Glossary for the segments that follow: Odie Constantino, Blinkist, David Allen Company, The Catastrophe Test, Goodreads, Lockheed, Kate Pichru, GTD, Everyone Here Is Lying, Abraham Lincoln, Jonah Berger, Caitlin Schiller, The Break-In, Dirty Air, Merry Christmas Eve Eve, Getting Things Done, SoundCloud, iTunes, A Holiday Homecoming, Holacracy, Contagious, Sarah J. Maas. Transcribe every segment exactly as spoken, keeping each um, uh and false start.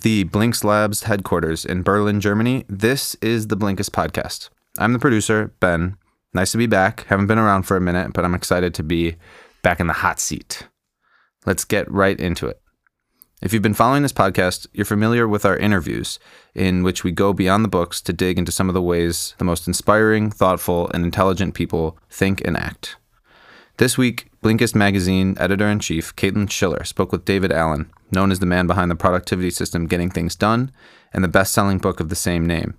the Blinkist Labs headquarters in Berlin, Germany, this is the Blinkist podcast. I'm the producer, Ben. Nice to be back. Haven't been around for a minute, but I'm excited to be back in the hot seat. Let's get right into it. If you've been following this podcast, you're familiar with our interviews, in which we go beyond the books to dig into some of the ways the most inspiring, thoughtful, and intelligent people think and act. This week, Blinkist magazine editor-in-chief Caitlin Schiller spoke with David Allen, known as the man behind the productivity system Getting Things Done and the best-selling book of the same name.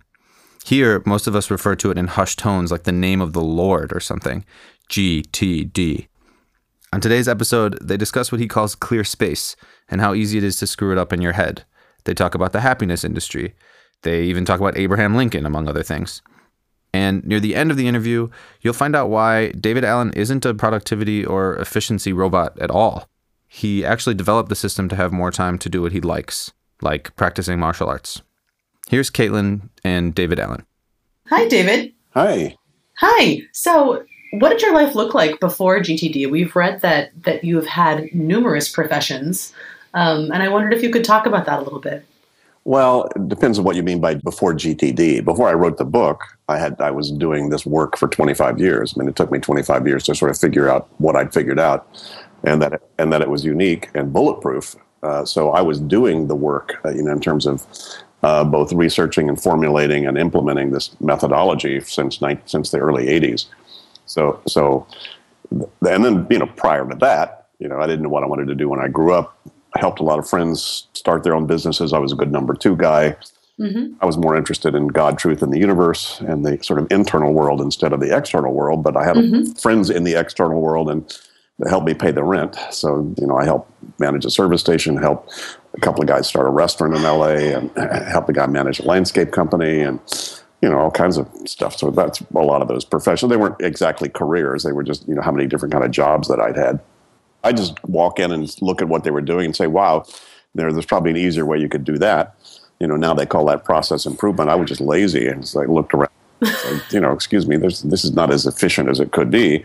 Here, most of us refer to it in hushed tones like the name of the Lord or something, G T D. On today's episode, they discuss what he calls clear space and how easy it is to screw it up in your head. They talk about the happiness industry. They even talk about Abraham Lincoln, among other things. And near the end of the interview, you'll find out why David Allen isn't a productivity or efficiency robot at all. He actually developed the system to have more time to do what he likes, like practicing martial arts. Here's Caitlin and David Allen. Hi, David. Hi. Hi. So, what did your life look like before G T D? We've read that that you've had numerous professions, um, and I wondered if you could talk about that a little bit. Well, it depends on what you mean by before G T D. Before I wrote the book, I had I was doing this work for twenty-five years. I mean, it took me twenty-five years to sort of figure out what I'd figured out, and that and that it was unique and bulletproof. Uh, so I was doing the work, uh, you know, in terms of uh, both researching and formulating and implementing this methodology since since the early eighties. So, so, and then, you know, prior to that, you know, I didn't know what I wanted to do when I grew up. I helped a lot of friends start their own businesses. I was a good number two guy. Mm-hmm. I was more interested in God, truth, and the universe and the sort of internal world instead of the external world. But I had mm-hmm. friends in the external world and they helped me pay the rent. So, you know, I helped manage a service station, helped a couple of guys start a restaurant in L A, and helped a guy manage a landscape company, and you know, all kinds of stuff. So that's a lot of those professions. They weren't exactly careers. They were just, you know, how many different kind of jobs that I'd had. I just walk in and look at what they were doing and say, wow, there, there's probably an easier way you could do that. You know, now they call that process improvement. I was just lazy and just like looked around. Said, you know, excuse me, there's, this is not as efficient as it could be.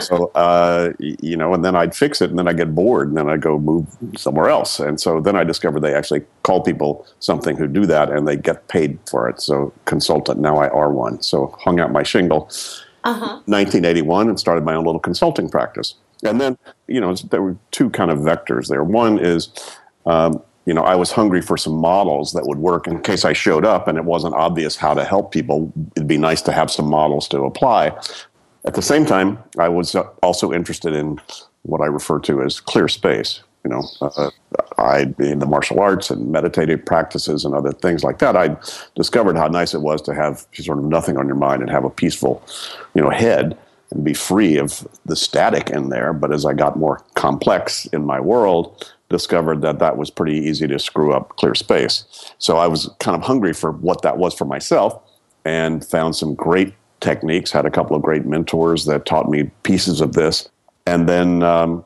So, uh, you know, and then I'd fix it and then I get bored and then I go move somewhere else. And so then I discovered they actually call people something who do that and they get paid for it. So consultant, now I are one. So hung out my shingle uh-huh. nineteen eighty-one and started my own little consulting practice. And then, you know, there were two kind of vectors there. One is, um, you know, I was hungry for some models that would work in case I showed up and it wasn't obvious how to help people. It'd be nice to have some models to apply. At the same time, I was also interested in what I refer to as clear space. You know, uh, I, in the martial arts and meditative practices and other things like that, I discovered how nice it was to have sort of nothing on your mind and have a peaceful, you know, head and be free of the static in there. But as I got more complex in my world, discovered that that was pretty easy to screw up clear space. So I was kind of hungry for what that was for myself and found some great techniques, had a couple of great mentors that taught me pieces of this. And then um,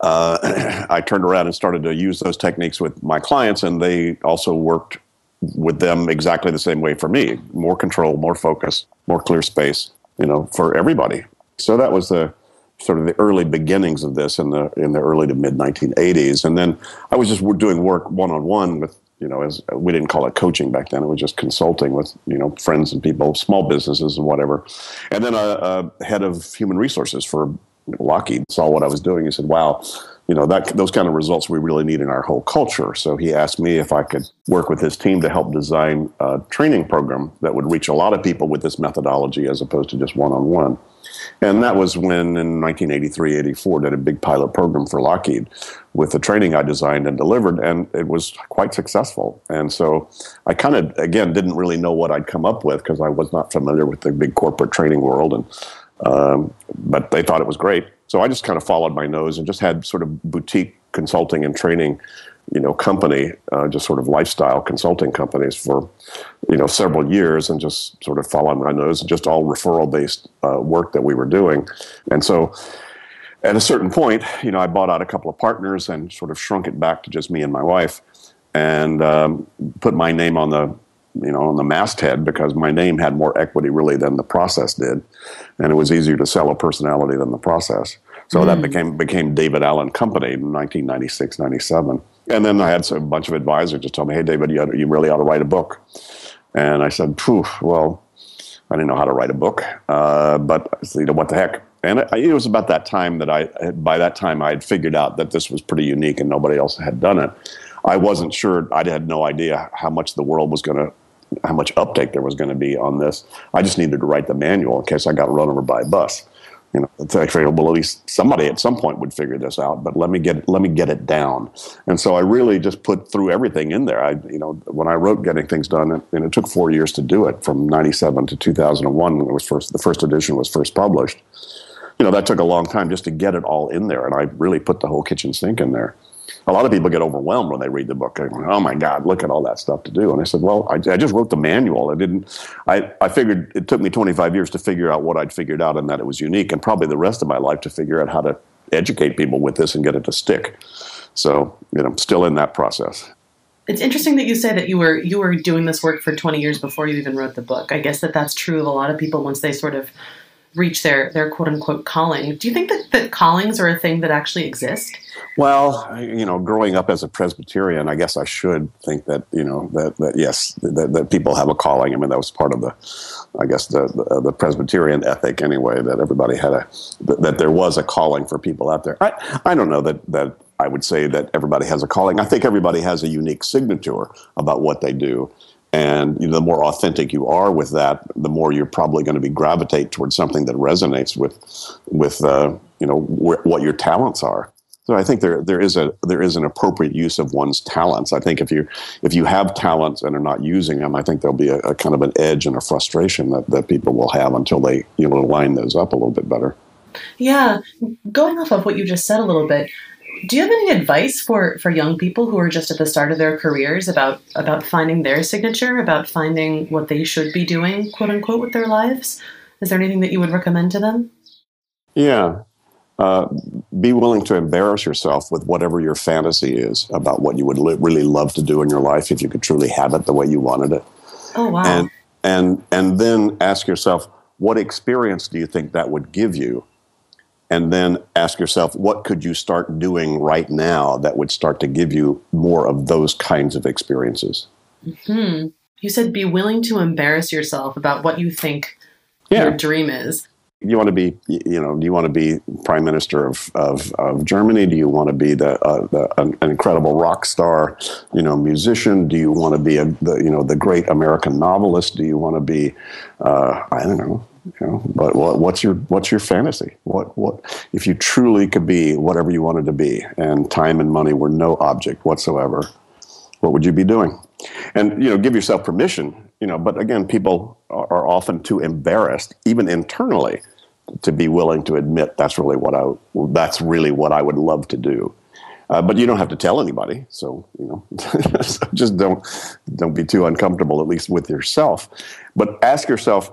uh, I turned around and started to use those techniques with my clients, and they also worked with them exactly the same way for me. More control, more focus, more clear space, you know, for everybody. So that was the sort of the early beginnings of this in the in the early to mid nineteen eighties. And then I was just doing work one-on-one with, you know, as we didn't call it coaching back then, it was just consulting with, you know, friends and people, small businesses and whatever. And then a, a head of human resources for Lockheed saw what I was doing. He said, wow, you know, that those kind of results we really need in our whole culture. So he asked me if I could work with his team to help design a training program that would reach a lot of people with this methodology as opposed to just one-on-one. And that was when, in nineteen eighty-three, eighty-four, did a big pilot program for Lockheed with the training I designed and delivered, and it was quite successful. And so I kind of, again, didn't really know what I'd come up with because I was not familiar with the big corporate training world, and um, but they thought it was great. So I just kind of followed my nose and just had sort of boutique consulting and training, you know, company, uh, just sort of lifestyle consulting companies for, you know, several years, and just sort of following my nose, just all referral-based uh, work that we were doing. And so at a certain point, you know, I bought out a couple of partners and sort of shrunk it back to just me and my wife, and um, put my name on the, you know, on the masthead, because my name had more equity really than the process did. And it was easier to sell a personality than the process. So mm. that became became David Allen Company in nineteen ninety-six, ninety-seven. And then I had a bunch of advisors just tell me, hey, David, you, ought to, you really ought to write a book. And I said, phew, well, I didn't know how to write a book, uh, but you know, what the heck. And I, it was about that time that I, by that time, I had figured out that this was pretty unique and nobody else had done it. I wasn't sure, I had no idea how much the world was going to, how much uptake there was going to be on this. I just needed to write the manual in case I got run over by a bus. You know, it's like, well, at least somebody at some point would figure this out. But let me get let me get it down. And so I really just put through everything in there. I, you know, when I wrote Getting Things Done, and, and it took four years to do it, from ninety-seven to two thousand one, when it was first the first edition was first published. You know, that took a long time just to get it all in there, and I really put the whole kitchen sink in there. A lot of people get overwhelmed when they read the book. They go, oh my God, look at all that stuff to do. And I said, well, I, I just wrote the manual. I didn't. I, I figured it took me twenty-five years to figure out what I'd figured out and that it was unique, and probably the rest of my life to figure out how to educate people with this and get it to stick. So, you know, I'm still in that process. It's interesting that you say that you were you were doing this work for twenty years before you even wrote the book. I guess that that's true of a lot of people once they sort of reach their, their quote-unquote calling. Do you think that, that callings are a thing that actually exist? Well, you know, growing up as a Presbyterian, I guess I should think that, you know, that, that yes, that, that people have a calling. I mean, that was part of the, I guess, the, the, the Presbyterian ethic anyway, that everybody had a, that, that there was a calling for people out there. I, I don't know that, that I would say that everybody has a calling. I think everybody has a unique signature about what they do. And you know, the more authentic you are with that, the more you're probably going to be gravitate towards something that resonates with, with uh, you know, wh- what your talents are. So I think there there is a there is an appropriate use of one's talents. I think if you if you have talents and are not using them, I think there'll be a, a kind of an edge and a frustration that, that people will have until they you know line those up a little bit better. Yeah, going off of what you just said a little bit. Do you have any advice for, for young people who are just at the start of their careers about, about finding their signature, about finding what they should be doing, quote unquote, with their lives? Is there anything that you would recommend to them? Yeah. Uh, be willing to embarrass yourself with whatever your fantasy is about what you would li- really love to do in your life if you could truly have it the way you wanted it. Oh, wow. And, and, and then ask yourself, what experience do you think that would give you? And then ask yourself, what could you start doing right now that would start to give you more of those kinds of experiences? Mm-hmm. You said be willing to embarrass yourself about what you think yeah. your dream is. You want to be, you know, do you want to be prime minister of, of, of Germany? Do you want to be the, uh, the an incredible rock star, you know, musician? Do you want to be a, the, you know, the great American novelist? Do you want to be, uh, I don't know. You know, but what, what's your what's your fantasy? What what if you truly could be whatever you wanted to be, and time and money were no object whatsoever? What would you be doing? And you know, give yourself permission. You know, but again, people are often too embarrassed, even internally, to be willing to admit that's really what I that's really what I would love to do. Uh, but you don't have to tell anybody, so you know, so just don't don't be too uncomfortable, at least with yourself. But ask yourself.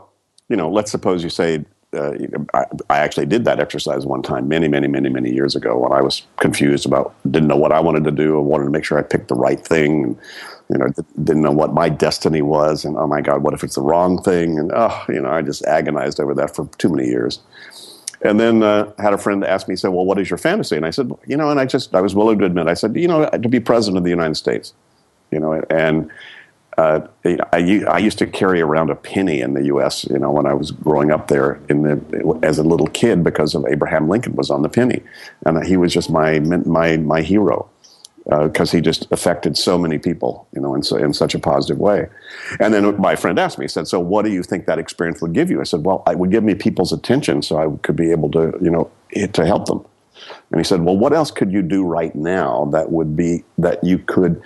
You know, let's suppose you say, uh, I, I actually did that exercise one time many, many, many, many years ago when I was confused about, didn't know what I wanted to do. I wanted to make sure I picked the right thing. And, you know, th- didn't know what my destiny was. And, oh, my God, what if it's the wrong thing? And, oh, you know, I just agonized over that for too many years. And then uh, had a friend ask me, said, well, what is your fantasy? And I said, you know, and I just, I was willing to admit, I said, you know, to be president of the United States, you know, and Uh, you know, I, I used to carry around a penny in the U S, you know, when I was growing up there in the, as a little kid because of Abraham Lincoln was on the penny. And he was just my my my hero because uh, he just affected so many people, you know, in, so, in such a positive way. And then my friend asked me, he said, so what do you think that experience would give you? I said, well, it would give me people's attention so I could be able to, you know, to help them. And he said, well, what else could you do right now that would be, that you could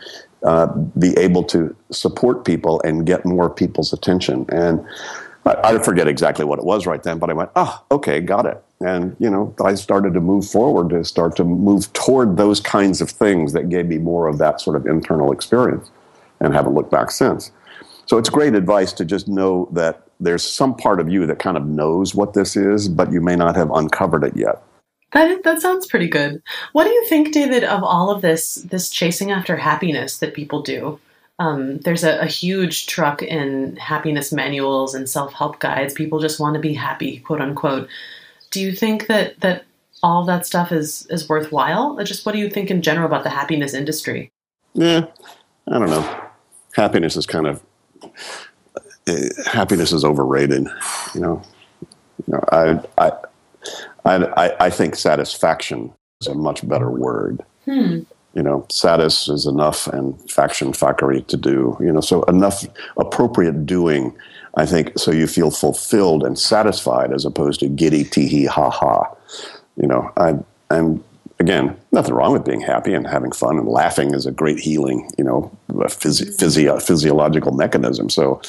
Uh, be able to support people and get more people's attention. And I, I forget exactly what it was right then, but I went, oh, okay, got it. And, you know, I started to move forward to start to move toward those kinds of things that gave me more of that sort of internal experience and haven't looked back since. So it's great advice to just know that there's some part of you that kind of knows what this is, but you may not have uncovered it yet. That that sounds pretty good. What do you think, David, of all of this this chasing after happiness that people do? Um, there's a, a huge truck in happiness manuals and self-help guides. People just want to be happy, quote unquote. Do you think that that all that stuff is is worthwhile? Just what do you think in general about the happiness industry? yeah, I don't know. Happiness is kind of uh, happiness is overrated. You know, you know, I I I I think satisfaction is a much better word. Hmm. You know, satis is enough, and faction, fakery to do. You know, so enough appropriate doing, I think, so you feel fulfilled and satisfied as opposed to giddy, tee hee, ha ha. You know, I, I'm, again, nothing wrong with being happy and having fun, and laughing is a great healing, you know, physio, physio, physiological mechanism. So,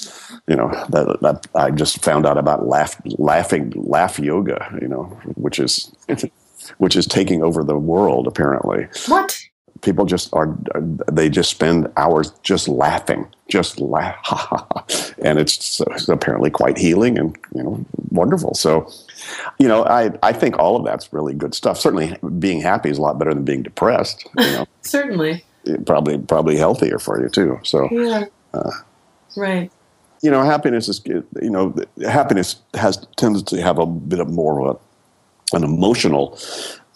you know, that, that I just found out about laugh, laughing, laugh yoga, you know, which is, which is taking over the world, apparently. What? People just are, they just spend hours just laughing, just laugh, ha, ha, ha. And it's, so, it's apparently quite healing and, you know, wonderful. So, you know, I, I think all of that's really good stuff. Certainly being happy is a lot better than being depressed. You know? Certainly. Probably, probably healthier for you too. So, yeah. uh, right. You know, happiness is, you know, happiness has tends to have a bit of more of a, an emotional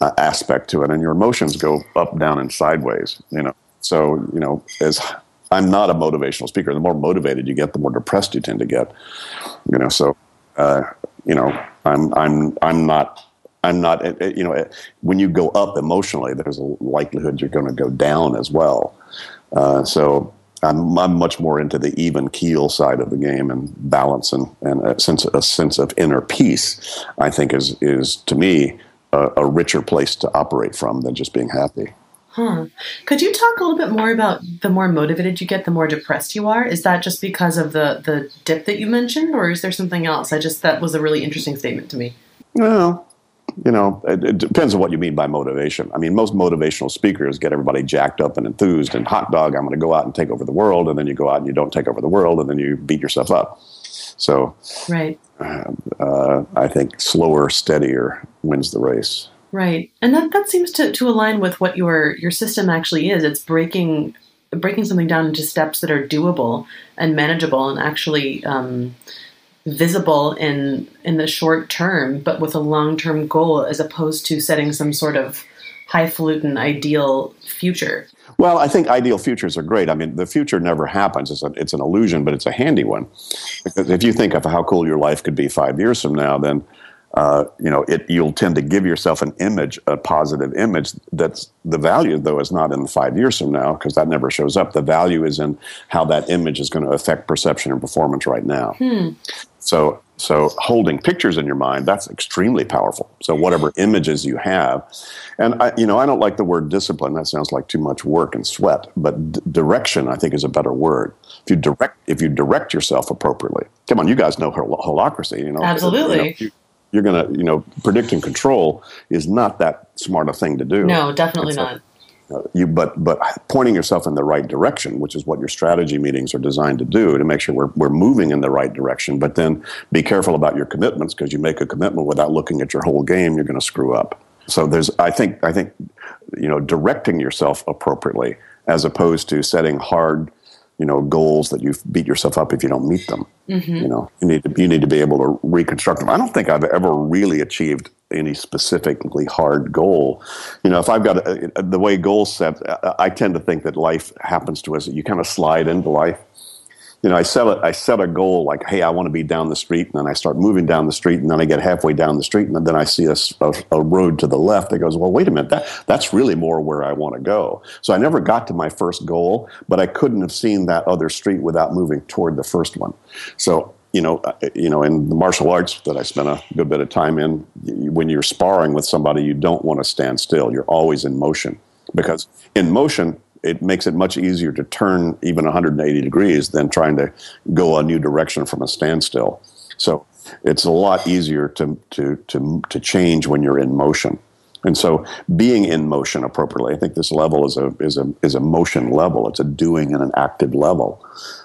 Uh, aspect to it, and your emotions go up, down, and sideways, you know. So, you know, as I'm not a motivational speaker, the more motivated you get, the more depressed you tend to get, you know. So, uh, you know, I'm, I'm, I'm not, I'm not, you know, when you go up emotionally, there's a likelihood you're going to go down as well. Uh, so, I'm, I'm much more into the even keel side of the game, and balance, and, and a sense, a sense of inner peace, I think is, is to me, A, a richer place to operate from than just being happy. Huh. Could you talk a little bit more about the more motivated you get, the more depressed you are? Is that just because of the, the dip that you mentioned, or is there something else? I just, that was a really interesting statement to me. Well, you know, it, it depends on what you mean by motivation. I mean, most motivational speakers get everybody jacked up and enthused and hot dog, I'm going to go out and take over the world. And then you go out and you don't take over the world, and then you beat yourself up. So, right. uh, uh, I think slower, steadier wins the race. Right. And that, that seems to, to align with what your, your system actually is. It's breaking, breaking something down into steps that are doable and manageable and actually um, visible in, in the short term, but with a long-term goal, as opposed to setting some sort of highfalutin ideal future. Well, I think ideal futures are great. I mean, the future never happens. It's, a, it's an illusion, but it's a handy one. Because if you think of how cool your life could be five years from now, then uh, you know it, you'll tend to give yourself an image, a positive image. That's the value, though, is not in five years from now, because that never shows up. The value is in how that image is going to affect perception and performance right now. Hmm. So, so holding pictures in your mind, that's extremely powerful. So whatever images you have, and I, you know, I don't like the word discipline. That sounds like too much work and sweat. But d- direction, I think, is a better word. If you direct, if you direct yourself appropriately. Come on, you guys know hol- holacracy, you know. Absolutely. You know, you're gonna, you know, predict and control is not that smart a thing to do. No, definitely not. You, but but pointing yourself in the right direction, which is what your strategy meetings are designed to do, to make sure we're we're moving in the right direction. But then be careful about your commitments, because you make a commitment without looking at your whole game, you're going to screw up. So there's, I think, I think, you know, directing yourself appropriately, as opposed to setting hard, you know, goals that you beat yourself up if you don't meet them. Mm-hmm. You know, you need to you need to be able to reconstruct them. I don't think I've ever really achieved any specifically hard goal. You know, if I've got a, a, the way goals set, I tend to think that life happens to us. You kind of slide into life. You know, I set a, I set a goal like, hey, I want to be down the street, and then I start moving down the street, and then I get halfway down the street, and then I see a, a, a road to the left that goes, well, wait a minute, that that's really more where I want to go. So I never got to my first goal, but I couldn't have seen that other street without moving toward the first one. So, you know, you know, in the martial arts that I spent a good bit of time in, when you're sparring with somebody, you don't want to stand still. You're always in motion, because in motion, it makes it much easier to turn even one hundred eighty degrees than trying to go a new direction from a standstill. So it's a lot easier to to to to change when you're in motion. And so being in motion appropriately, I think this level is a is a is a motion level. It's a doing and an active level.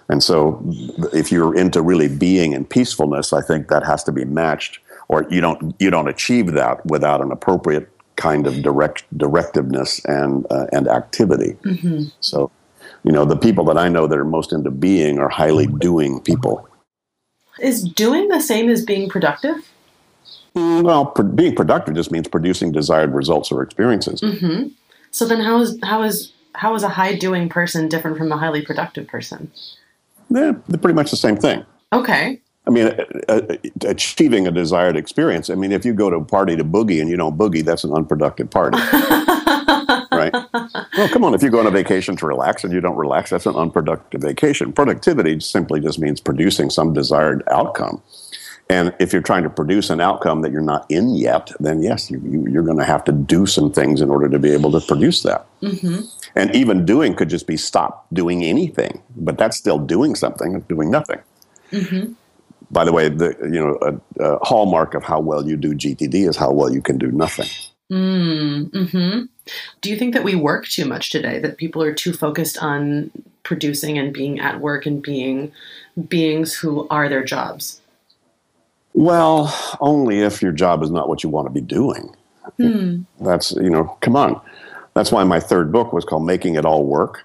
And so if you're into really being in peacefulness, I think that has to be matched, or you don't you don't achieve that without an appropriate kind of direct directiveness and uh, and activity. Mm-hmm. So, you know, the people that I know that are most into being are highly doing people. Is doing the same as being productive? Well, pr- being productive just means producing desired results or experiences. Mm-hmm. So then, how is how is how is a high doing person different from a highly productive person? They're, they're pretty much the same thing. Okay. I mean, achieving a desired experience. I mean, if you go to a party to boogie and you don't boogie, that's an unproductive party. Right? Well, come on, if you go on a vacation to relax and you don't relax, that's an unproductive vacation. Productivity simply just means producing some desired outcome. And if you're trying to produce an outcome that you're not in yet, then yes, you, you, you're going to have to do some things in order to be able to produce that. Mm-hmm. And even doing could just be stop doing anything, but that's still doing something, it's doing nothing. Mm-hmm. By the way, the you know a, a hallmark of how well you do G T D is how well you can do nothing. Mm-hmm. Do you think that we work too much today, that people are too focused on producing and being at work and being beings who are their jobs? Well, only if your job is not what you want to be doing. Hmm. That's, you know, come on. That's why my third book was called Making It All Work.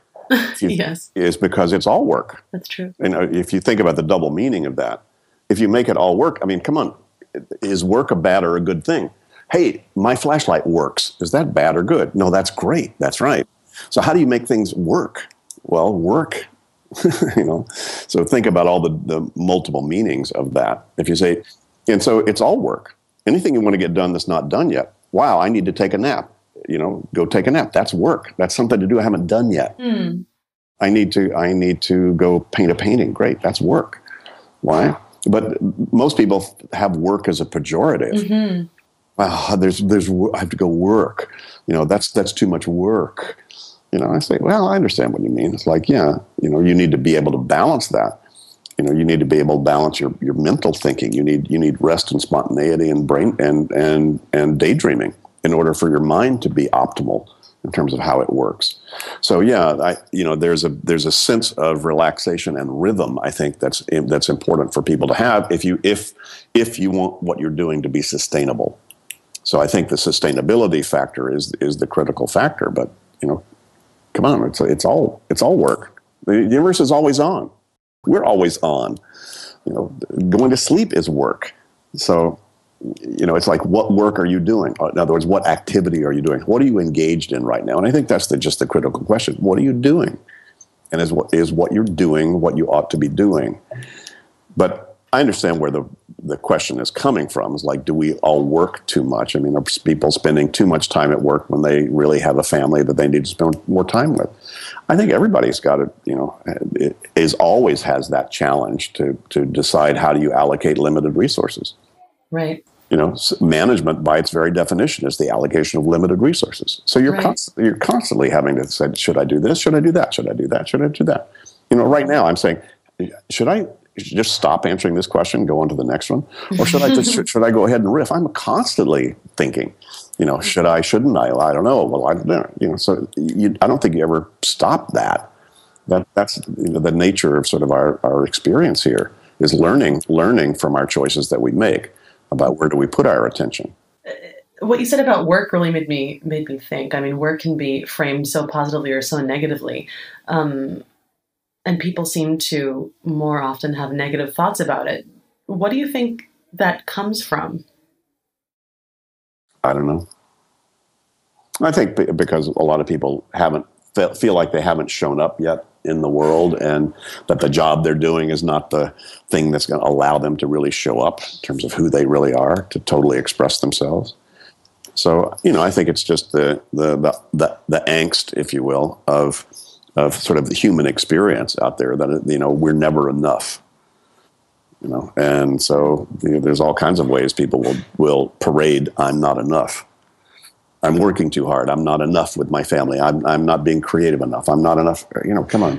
You, yes. Is because it's all work. That's true. And if you think about the double meaning of that, if you make it all work, I mean, come on, is work a bad or a good thing? Hey, my flashlight works. Is that bad or good? No, that's great. That's right. So how do you make things work? Well, work. You know, so think about all the, the multiple meanings of that. If you say, and so it's all work. Anything you want to get done that's not done yet. Wow, I need to take a nap. You know, go take a nap. That's work. That's something to do I haven't done yet. Mm. I need to. I need to go paint a painting. Great, that's work. Why? But most people have work as a pejorative. Mm-hmm. Wow, there's there's I have to go work. You know, that's that's too much work. You know, I say, well, I understand what you mean. It's like, yeah, you know, you need to be able to balance that. You know, you need to be able to balance your, your mental thinking. You need you need rest and spontaneity and brain and and and daydreaming in order for your mind to be optimal in terms of how it works. So yeah, I you know, there's a there's a sense of relaxation and rhythm, I think, that's that's important for people to have if you if if you want what you're doing to be sustainable. So I think the sustainability factor is is the critical factor, but you know, come on, it's it's all it's all work. The universe is always on. We're always on. You know, going to sleep is work. So, you know, it's like, what work are you doing? In other words, what activity are you doing? What are you engaged in right now? And I think that's the, just the critical question. What are you doing? And is what is what you're doing what you ought to be doing? But I understand where the the question is coming from. It's like, do we all work too much? I mean, are people spending too much time at work when they really have a family that they need to spend more time with? I think everybody's got it, you know, it is always has that challenge to, to decide how do you allocate limited resources. Right. You know, management by its very definition is the allocation of limited resources. So you're, right. const- you're constantly having to say, should I do this? Should I do that? Should I do that? Should I do that? You know, right now I'm saying, should I just stop answering this question, go on to the next one? Or should I just, should, should I go ahead and riff? I'm constantly thinking, you know, should I, shouldn't I? I don't know. Well, I don't know. You know, so you, I don't think you ever stop that. That that's you know, the nature of sort of our, our experience here is learning, learning from our choices that we make about where do we put our attention. What you said about work really made me, made me think. I mean, work can be framed so positively or so negatively. Um, And people seem to more often have negative thoughts about it. What do you think that comes from? I don't know. I think because a lot of people haven't feel like they haven't shown up yet in the world, and that the job they're doing is not the thing that's going to allow them to really show up in terms of who they really are, to totally express themselves. So, you know, I think it's just the the the the, the angst, if you will, of of sort of the human experience out there that, you know, we're never enough, you know? And so you know, there's all kinds of ways people will, will parade. I'm not enough. I'm working too hard. I'm not enough with my family. I'm, I'm not being creative enough. I'm not enough. You know, come on,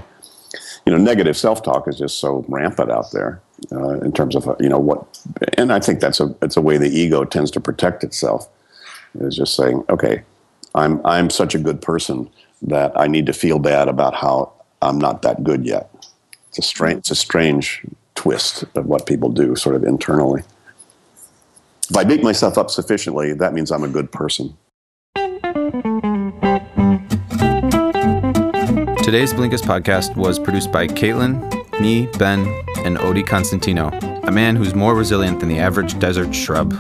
you know, negative self-talk is just so rampant out there uh, in terms of, you know, what, and I think that's a, it's a way the ego tends to protect itself, is just saying, okay, I'm, I'm such a good person that I need to feel bad about how I'm not that good yet. It's a strange, it's a strange twist of what people do sort of internally. If I beat myself up sufficiently, that means I'm a good person. Today's Blinkist podcast was produced by Caitlin, me, Ben, and Odie Constantino, a man who's more resilient than the average desert shrub.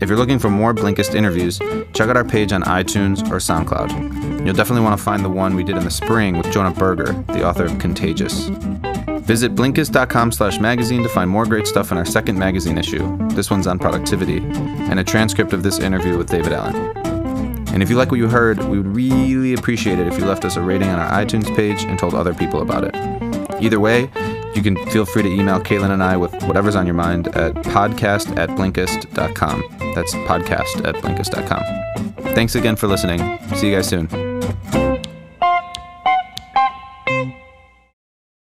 If you're looking for more Blinkist interviews, check out our page on iTunes or SoundCloud. You'll definitely want to find the one we did in the spring with Jonah Berger, the author of Contagious. Visit Blinkist.com slash magazine to find more great stuff in our second magazine issue. This one's on productivity, and a transcript of this interview with David Allen. And if you like what you heard, we would really appreciate it if you left us a rating on our iTunes page and told other people about it. Either way, you can feel free to email Caitlin and I with whatever's on your mind at podcast at Blinkist.com. That's podcast at Blinkist.com. Thanks again for listening. See you guys soon.